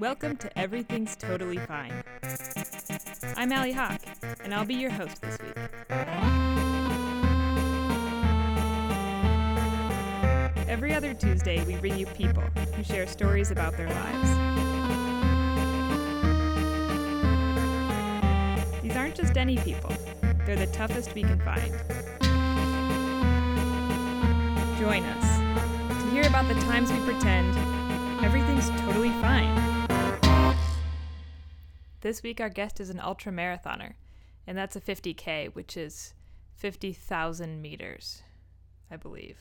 Welcome to Everything's Totally Fine. I'm Allie Hawk, and I'll be your host this week. Every other Tuesday, we bring you people who share stories about their lives. These aren't just any people. They're the toughest we can find. Join us to hear about the times we pretend everything's totally fine. This week, our guest is an ultramarathoner, and that's a 50K, which is 50,000 meters, I believe.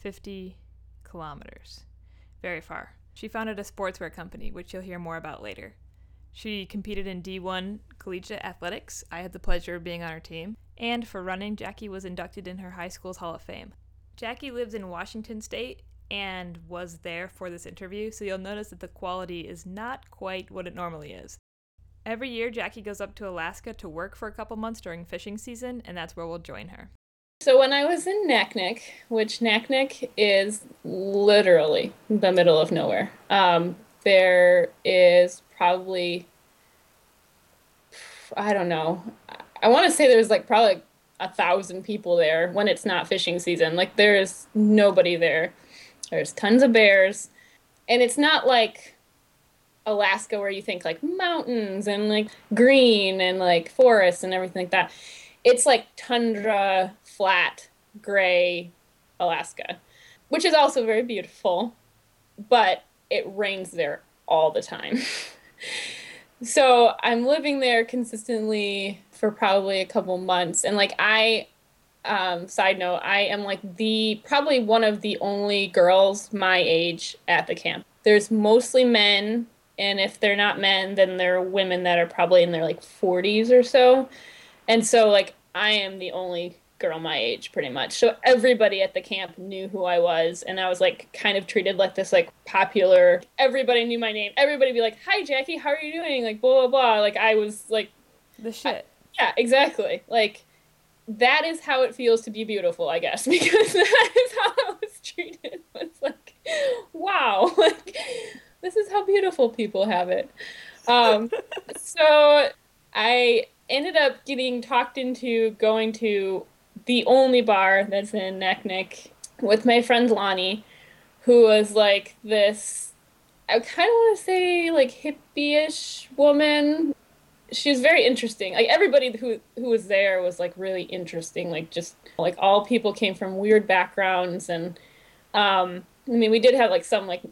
50 kilometers. Very far. She founded a sportswear company, which you'll hear more about later. She competed in D1 collegiate athletics. I had the pleasure of being on her team. And for running, Jackie was inducted in her high school's Hall of Fame. Jackie lives in Washington State and was there for this interview, so you'll notice that the quality is not quite what it normally is. Every year, Jackie goes up to Alaska to work for a couple months during fishing season, and that's where we'll join her. So when I was in Naknek, which Naknek is literally the middle of nowhere, there is probably, I want to say there's like probably 1,000 people there when it's not fishing season. Like there is nobody there. There's tons of bears. And it's not like Alaska where you think like mountains and like green and like forests and everything like that. It's like tundra, flat, gray Alaska, which is also very beautiful, but it rains there all the time. So I'm living there consistently for probably a couple months. And like side note, I am like probably one of the only girls my age at the camp. There's mostly men. And if they're not men, then there are women that are probably in their like 40s or so. And so like I am the only girl my age pretty much. So everybody at the camp knew who I was, and I was like kind of treated like this like popular, everybody knew my name. Everybody would be like, "Hi Jackie, how are you doing?" Like blah blah blah. Like I was like the shit. Yeah, exactly. Like that is how it feels to be beautiful, I guess, because that is how I was treated. It's like, wow, like this is how beautiful people have it. So I ended up getting talked into going to the only bar that's in Naknek with my friend Lonnie, who was like this, I kind of want to say like hippie-ish woman. She was very interesting. Like everybody who was there was like really interesting. Like just like all people came from weird backgrounds, and I mean we did have like some like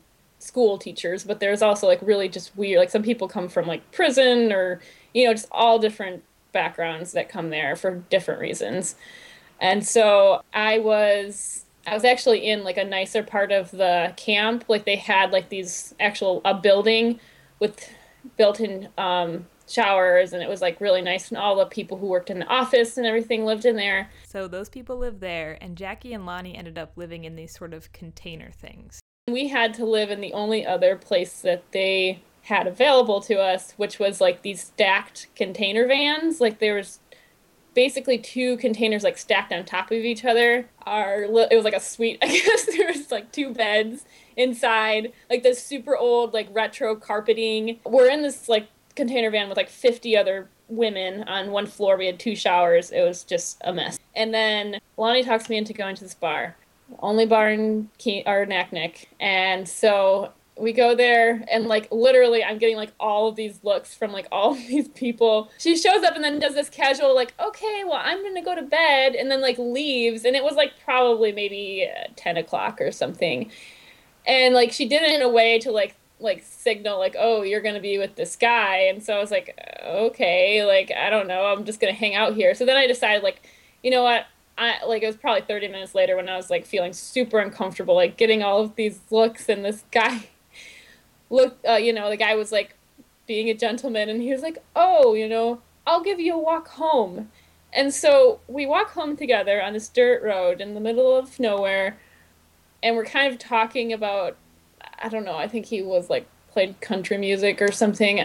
school teachers, but there's also like really just weird, like some people come from like prison or, you know, just all different backgrounds that come there for different reasons. And so I was actually in like a nicer part of the camp. Like they had like these a building with built-in showers, and it was like really nice, and all the people who worked in the office and everything lived in there. So those people lived there, and Jackie and Lonnie ended up living in these sort of container things. We had to live in the only other place that they had available to us, which was like these stacked container vans. Like there was basically two containers like stacked on top of each other. It was like a suite, I guess. There was like two beds inside, like this super old like retro carpeting. We're in this like container van with like 50 other women on one floor. We had two showers. It was just a mess. And then Lonnie talks me into going to this bar, only bar in Naknek. And so we go there, and like literally I'm getting like all of these looks from like all of these people. She shows up and then does this casual like, "Okay, well I'm gonna go to bed," and then like leaves. And it was like probably maybe 10 o'clock or something. And like she did it in a way to like signal like, "Oh, you're gonna be with this guy." And so I was like, okay, like I don't know, I'm just gonna hang out here. So then I decided like, you know what, it was probably 30 minutes later when I was like feeling super uncomfortable, like getting all of these looks, and this guy looked, the guy was like being a gentleman, and he was like, "Oh, you know, I'll give you a walk home." And so we walk home together on this dirt road in the middle of nowhere, and we're kind of talking about, I don't know, I think he was like played country music or something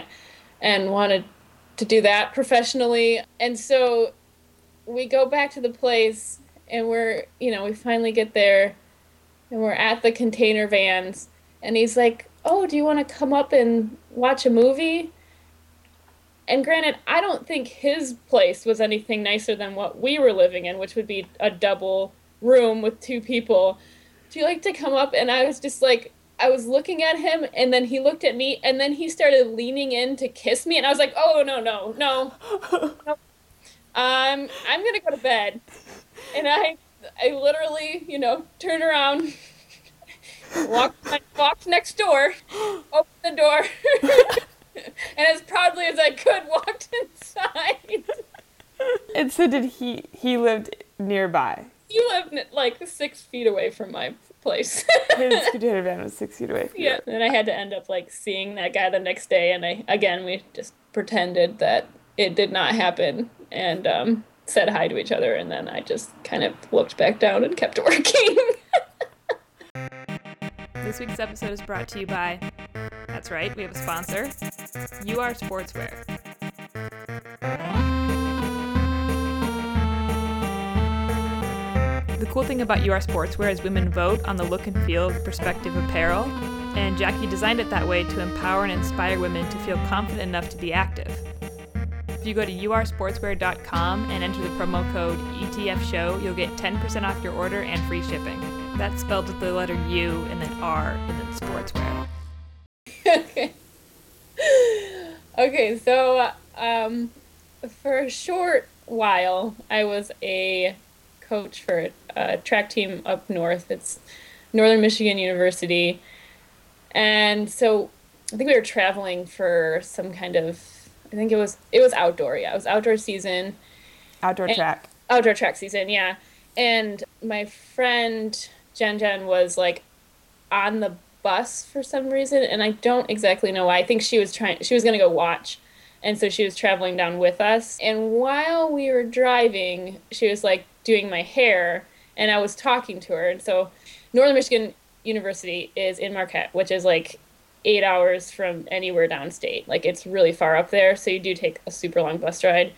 and wanted to do that professionally. And so we go back to the place, and we're, we finally get there, and we're at the container vans, and he's like, oh, do you want to come up and watch a movie? And granted, I don't think his place was anything nicer than what we were living in, which would be a double room with two people. Do you like to come up? And I was just like, I was looking at him, and then he looked at me, and then he started leaning in to kiss me, and I was like, oh, no. I'm going to go to bed. And I literally, turn around, walked next door, opened the door, and as proudly as I could, walked inside. And so did he lived nearby? He lived, 6 feet away from my place. His computer van was 6 feet away from you. And I had to end up, seeing that guy the next day, and we just pretended that it did not happen, and said hi to each other, and then I just kind of looked back down and kept working. This week's episode is brought to you by, that's right, we have a sponsor, UR Sportswear. The cool thing about UR Sportswear is women vote on the look and feel of prospective apparel, and Jackie designed it that way to empower and inspire women to feel confident enough to be active. If you go to ursportswear.com and enter the promo code ETFSHOW, you'll get 10% off your order and free shipping. That's spelled with the letter U and then R and then sportswear. Okay, so for a short while, I was a coach for a track team up north. It's Northern Michigan University. And so I think we were traveling for some kind of, I think it was outdoor, yeah. It was outdoor season. Outdoor track season, yeah. And my friend Jen was on the bus for some reason, and I don't exactly know why. I think she was going to go watch, and so she was traveling down with us. And while we were driving, she was doing my hair, and I was talking to her. And so Northern Michigan University is in Marquette, which is 8 hours from anywhere downstate. It's really far up there, so you do take a super long bus ride.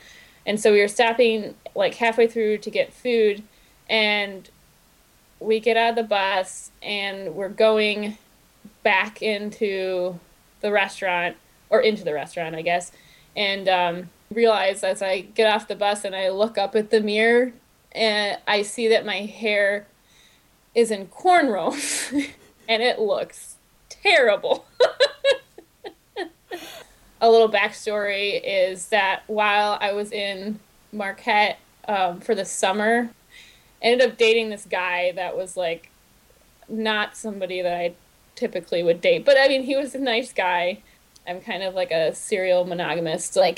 And so we were stopping halfway through to get food, and we get out of the bus and we're going back into the restaurant, I guess, and realize as I get off the bus and I look up at the mirror, and I see that my hair is in cornrows and it looks terrible. A little backstory is that while I was in Marquette for the summer, I ended up dating this guy that was not somebody that I typically would date. But I mean, he was a nice guy. I'm kind of a serial monogamist. I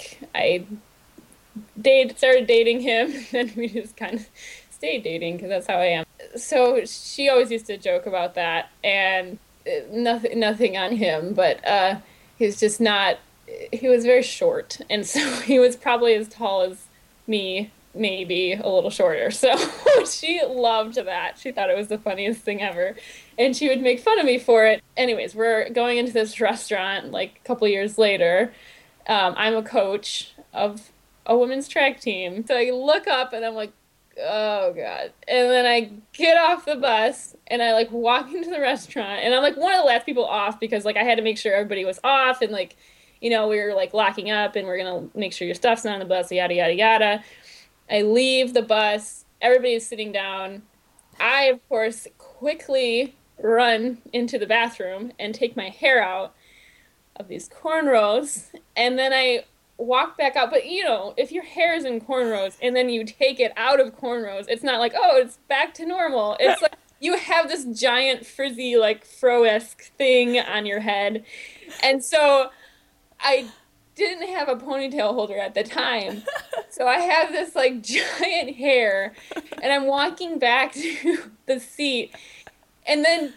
started dating him, and then we just kind of stayed dating because that's how I am. So she always used to joke about that, and nothing on him, but he was very short, and so he was probably as tall as me, maybe a little shorter, so she loved that. She thought it was the funniest thing ever, and she would make fun of me for it. Anyways, we're going into this restaurant a couple years later. I'm a coach of a women's track team, so I look up and I'm like, oh God. And then I get off the bus and I walk into the restaurant, and I'm one of the last people off because I had to make sure everybody was off, and we were locking up, and we're going to make sure your stuff's not on the bus, yada, yada, yada. I leave the bus. Everybody's sitting down. I, of course, quickly run into the bathroom and take my hair out of these cornrows, and then I walk back out. But if your hair is in cornrows and then you take it out of cornrows, it's not it's back to normal. It's you have this giant frizzy fro-esque thing on your head. And so I didn't have a ponytail holder at the time, so I have this giant hair, and I'm walking back to the seat, and then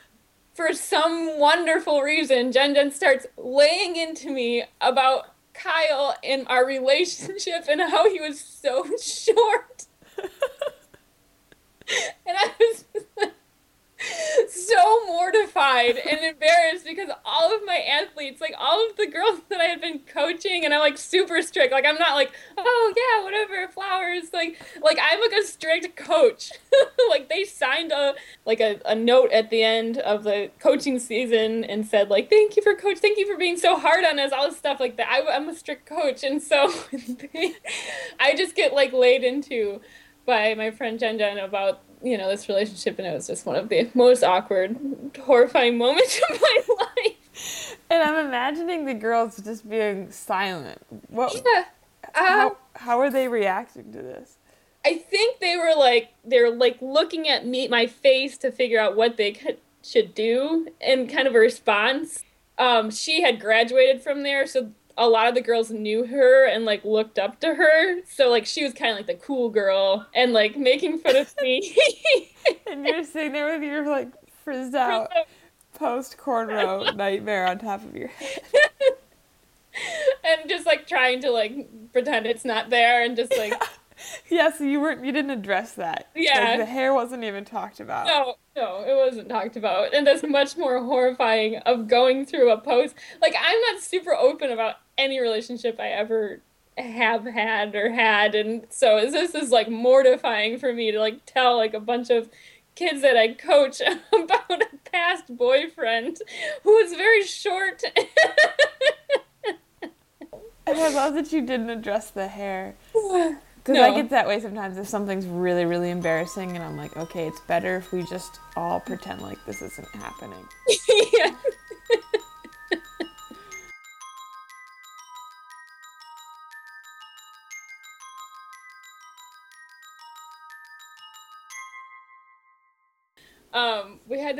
for some wonderful reason Jen starts laying into me about Kyle and our relationship and how he was so short. And I was so mortified and embarrassed because all of my athletes, all of the girls that I had been coaching, and I'm super strict. I'm not oh, oh yeah, whatever, flowers. Like I'm like a strict coach. Like they signed a note at the end of the coaching season and said like, thank you for coach, thank you for being so hard on us, all this stuff like that. I'm a strict coach, and so I just get like laid into by my friend Jen about, you know, this relationship, and it was just one of the most awkward, horrifying moments of my life. And I'm imagining the girls just being silent. What? Yeah. How are they reacting to this? I think they were looking at me, my face, to figure out what they should do, and kind of a response. She had graduated from there, so a lot of the girls knew her and like looked up to her. So like she was kind of like the cool girl and like making fun of me. And you're sitting there with your like frizzed out post cornrow nightmare on top of your head. And just like trying to like pretend it's not there and just like. Yeah, so you didn't address that. Yeah. Like, the hair wasn't even talked about. No, it wasn't talked about. And that's much more horrifying of going through a post. Like, I'm not super open about any relationship I ever have had or had. And so this is, like, mortifying for me to, like, tell, like, a bunch of kids that I coach about a past boyfriend who was very short. And I love that you didn't address the hair. Because I get that way sometimes if something's really, really embarrassing, and I'm like, okay, it's better if we just all pretend like this isn't happening. Yeah. We had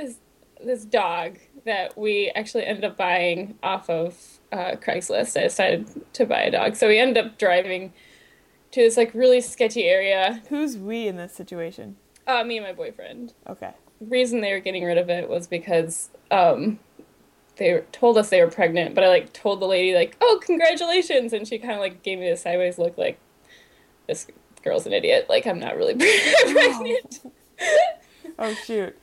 this dog that we actually ended up buying off of Craigslist. I decided to buy a dog. So we ended up driving to this, like, really sketchy area. Who's we in this situation? Me and my boyfriend. Okay. The reason they were getting rid of it was because they told us they were pregnant, but I, like, told the lady, like, oh, congratulations, and she kind of, like, gave me the sideways look, like, this girl's an idiot. Like, I'm not really pregnant. Oh, shoot.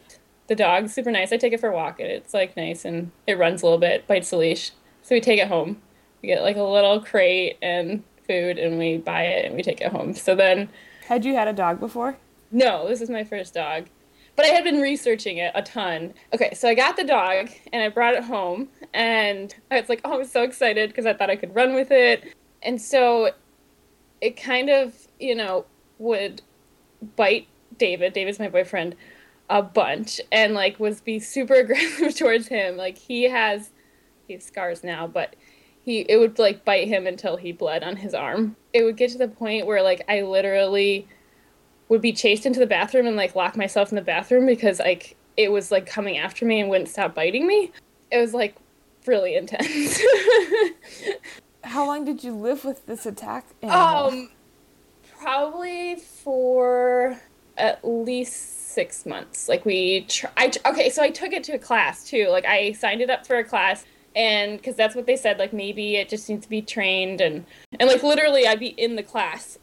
The dog's super nice. I take it for a walk, and it's, like, nice, and it runs a little bit, bites the leash. So we take it home. We get, like, a little crate and food, and we buy it and we take it home. So then, had you had a dog before? No, this is my first dog, but I had been researching it a ton. Okay, so I got the dog and I brought it home, and I was like, oh, I'm so excited because I thought I could run with it. And so it kind of, you know, would bite David's my boyfriend, a bunch, and like was be super aggressive towards him. Like he has scars now, but it would, like, bite him until he bled on his arm. It would get to the point where, like, I literally would be chased into the bathroom and, like, lock myself in the bathroom because, like, it was, like, coming after me and wouldn't stop biting me. It was, like, really intense. How long did you live with this attack animal? Probably for at least 6 months. Like, okay, so I took it to a class, too. Like, I signed it up for a class. And because that's what they said, like, maybe it just needs to be trained. And like, literally, I'd be in the class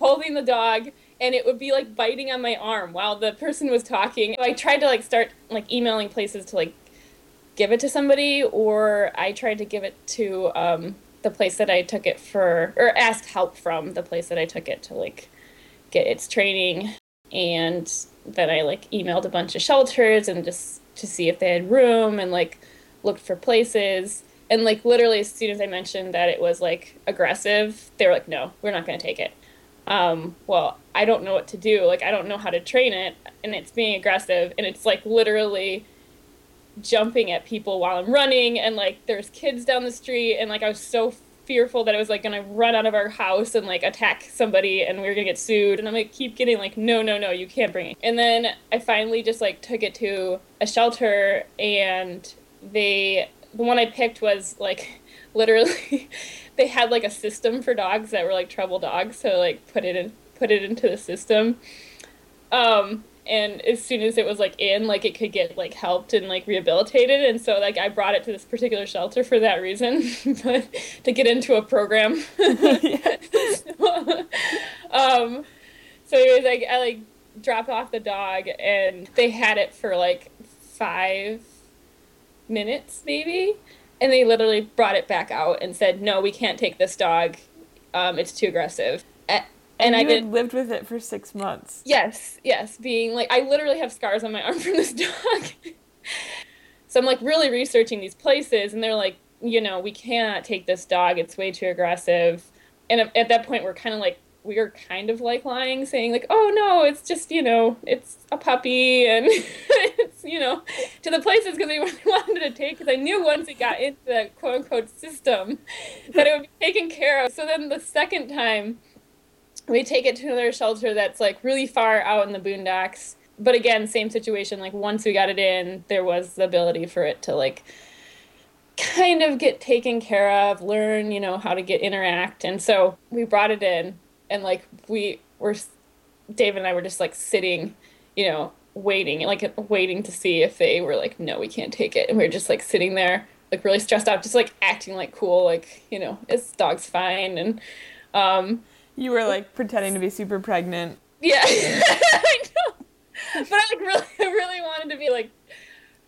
holding the dog, and it would be, like, biting on my arm while the person was talking. I tried to, like, start, like, emailing places to, like, give it to somebody, or I tried to give it to the place that I took it for, or ask help from the place that I took it to, like, get its training. And then I, like, emailed a bunch of shelters and just to see if they had room and, like, looked for places, and, like, literally as soon as I mentioned that it was, like, aggressive, they were like, no, we're not going to take it. Well, I don't know what to do. Like, I don't know how to train it, and it's being aggressive, and it's, like, literally jumping at people while I'm running, and, like, there's kids down the street, and, like, I was so fearful that it was, like, going to run out of our house and, like, attack somebody, and we were going to get sued, and I'm, like, keep getting, like, no, you can't bring it. And then I finally just, like, took it to a shelter, and the one I picked was, like, literally, they had, like, a system for dogs that were, like, trouble dogs, so, like, put it into the system, and as soon as it was, like, in, like, it could get, like, helped and, like, rehabilitated, and so, like, I brought it to this particular shelter for that reason, but to get into a program. So anyways, like, I, like, dropped off the dog, and they had it for, like, 5 minutes maybe, and they literally brought it back out and said, no, we can't take this dog, it's too aggressive. And I had lived with it for 6 months. Yes. Being like, I literally have scars on my arm from this dog. So I'm like really researching these places, and they're like, you know, we cannot take this dog. It's way too aggressive. And at that point, we were kind of like lying, saying like, oh no, it's just, you know, it's a puppy, and it's, you know, to the places because they wanted to take, because I knew once it got into the quote unquote system that it would be taken care of. So then the second time, we take it to another shelter that's like really far out in the boondocks. But again, same situation. Like once we got it in, there was the ability for it to like kind of get taken care of, learn, you know, how to interact. And so we brought it in, and like Dave and I were just like sitting, you know, waiting to see if they were like, no, we can't take it. And we were just like sitting there, like really stressed out, just like acting like cool, like, you know, this dog's fine. And, you were like pretending to be super pregnant. Yeah, I know. But I like really wanted to be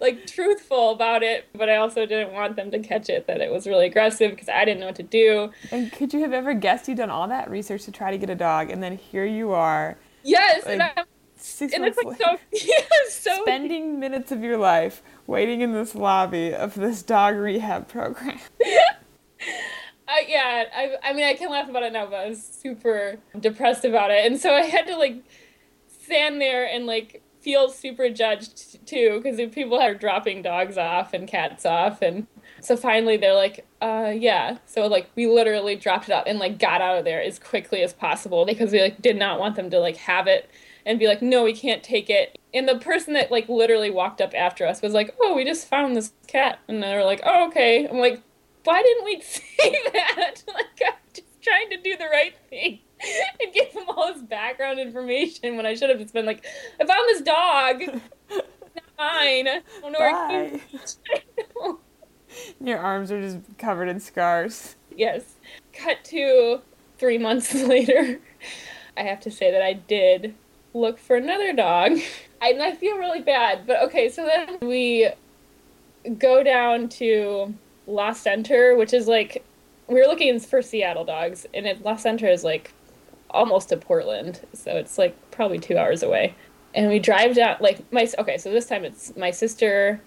like truthful about it, but I also didn't want them to catch it that it was really aggressive because I didn't know what to do. And could you have ever guessed you'd done all that research to try to get a dog, and then here you are? Yes, like, and it's so spending minutes of your life waiting in this lobby of this dog rehab program. I mean, I can laugh about it now, but I was super depressed about it. And so I had to, like, stand there and, like, feel super judged, too, because people are dropping dogs off and cats off. And so finally they're like, yeah. So, like, we literally dropped it up and, like, got out of there as quickly as possible because we, like, did not want them to, like, have it and be like, no, we can't take it. And the person that, like, literally walked up after us was like, oh, we just found this cat. And they were like, oh, okay. I'm like, why didn't we say that? Like, I'm just trying to do the right thing and give them all this background information when I should have just been like, I found this dog. It's not mine. I don't know where it came from. Your arms are just covered in scars. Yes. Cut to 3 months later. I have to say that I did look for another dog. And I feel really bad. But okay, so then we go down to La Center, which is like, we were looking for Seattle dogs, and La Center is like almost to Portland, so it's like probably 2 hours away. And we drive down, like, so this time it's my sister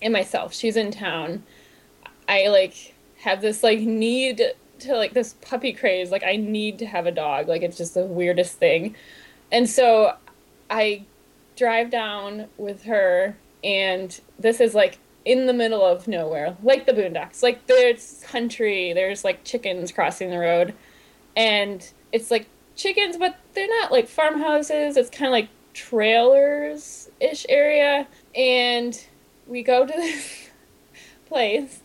and myself. She's in town. I like have this like need to like this puppy craze, like I need to have a dog, like it's just the weirdest thing. And so I drive down with her, and this is like in the middle of nowhere, like the boondocks, like there's country, there's like chickens crossing the road, and it's like chickens, but they're not like farmhouses, it's kind of like trailers-ish area. And we go to this place,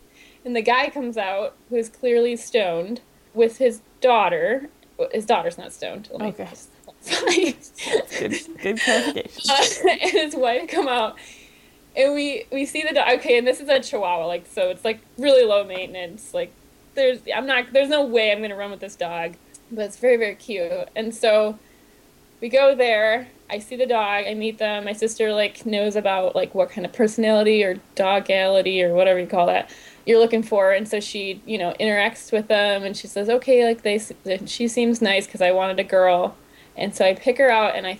and the guy comes out who is clearly stoned with his daughter. His daughter's not stoned. Okay. Good clarification. And his wife come out. And we see the dog, okay, and this is a Chihuahua, like, so it's, like, really low maintenance, like, there's no way I'm going to run with this dog, but it's very, very cute. And so we go there, I see the dog, I meet them, my sister, like, knows about, like, what kind of personality or dogality or whatever you call that you're looking for, and so she, you know, interacts with them, and she says, okay, like, she seems nice, because I wanted a girl. And so I pick her out, and I'm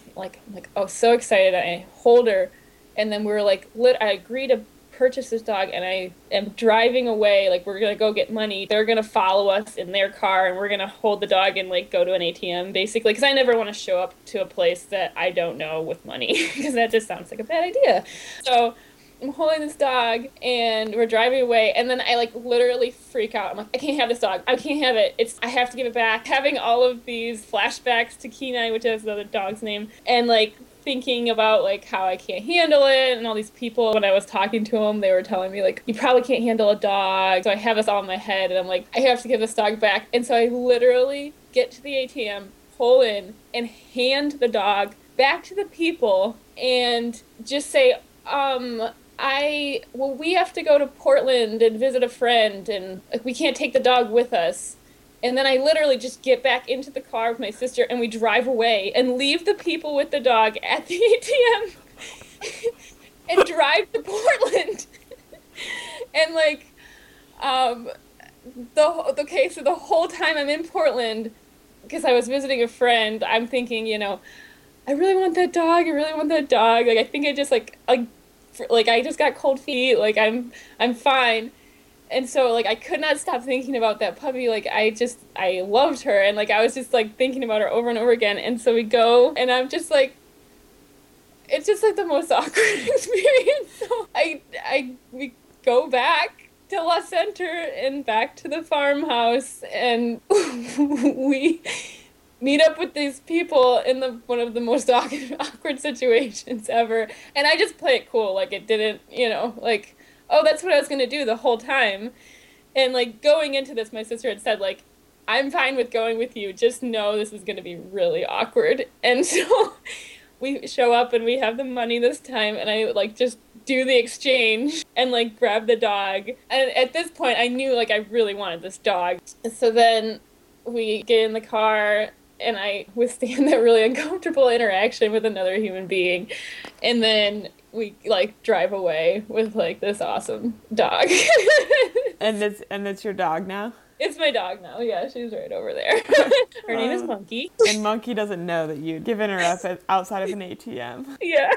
oh, so excited, I hold her. And then we're like, I agree to purchase this dog, and I am driving away. Like, we're going to go get money. They're going to follow us in their car, and we're going to hold the dog and, like, go to an ATM, basically. Because I never want to show up to a place that I don't know with money, because that just sounds like a bad idea. So I'm holding this dog, and we're driving away. And then I, like, literally freak out. I'm like, I can't have this dog. I can't have it. I have to give it back. Having all of these flashbacks to Kenai, which is the other dog's name, and, like, thinking about like how I can't handle it, and all these people when I was talking to them, they were telling me like, you probably can't handle a dog. So I have this all in my head, and I'm like, I have to give this dog back. And so I literally get to the ATM, pull in, and hand the dog back to the people, and just say, we have to go to Portland and visit a friend, and like we can't take the dog with us. And then I literally just get back into the car with my sister, and we drive away and leave the people with the dog at the ATM and drive to Portland. And, like, So the whole time I'm in Portland, because I was visiting a friend, I'm thinking, you know, I really want that dog. Like, I think I just I just got cold feet. Like, I'm fine. And so, like, I could not stop thinking about that puppy. Like, I loved her. And, like, I was just, like, thinking about her over and over again. And so we go, and I'm just, like, it's just, like, the most awkward experience. So we go back to La Center and back to the farmhouse. And we meet up with these people in one of the most awkward situations ever. And I just play it cool. Like, it didn't, you know, like, oh, that's what I was going to do the whole time. And, like, going into this, my sister had said, like, I'm fine with going with you. Just know this is going to be really awkward. And so we show up and we have the money this time. And I, like, just do the exchange and, like, grab the dog. And at this point, I knew, like, I really wanted this dog. And so then we get in the car and I withstand that really uncomfortable interaction with another human being. And then we, like, drive away with, like, this awesome dog. And that's your dog now? It's my dog now, yeah. She's right over there. Her name is Monkey. And Monkey doesn't know that you'd given her up outside of an ATM. Yeah.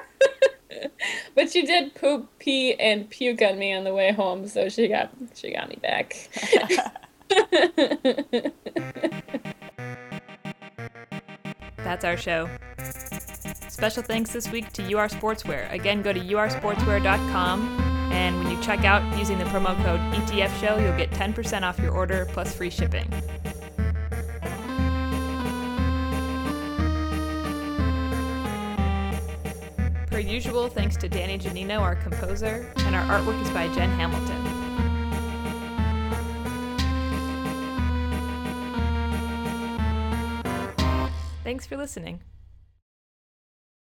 But she did poop, pee, and puke on me on the way home, so she got me back. That's our show. Special thanks this week to UR Sportswear. Again, go to ursportswear.com, and when you check out using the promo code ETFSHOW, you'll get 10% off your order plus free shipping. Per usual, thanks to Danny Giannino, our composer, and our artwork is by Jen Hamilton. Thanks for listening.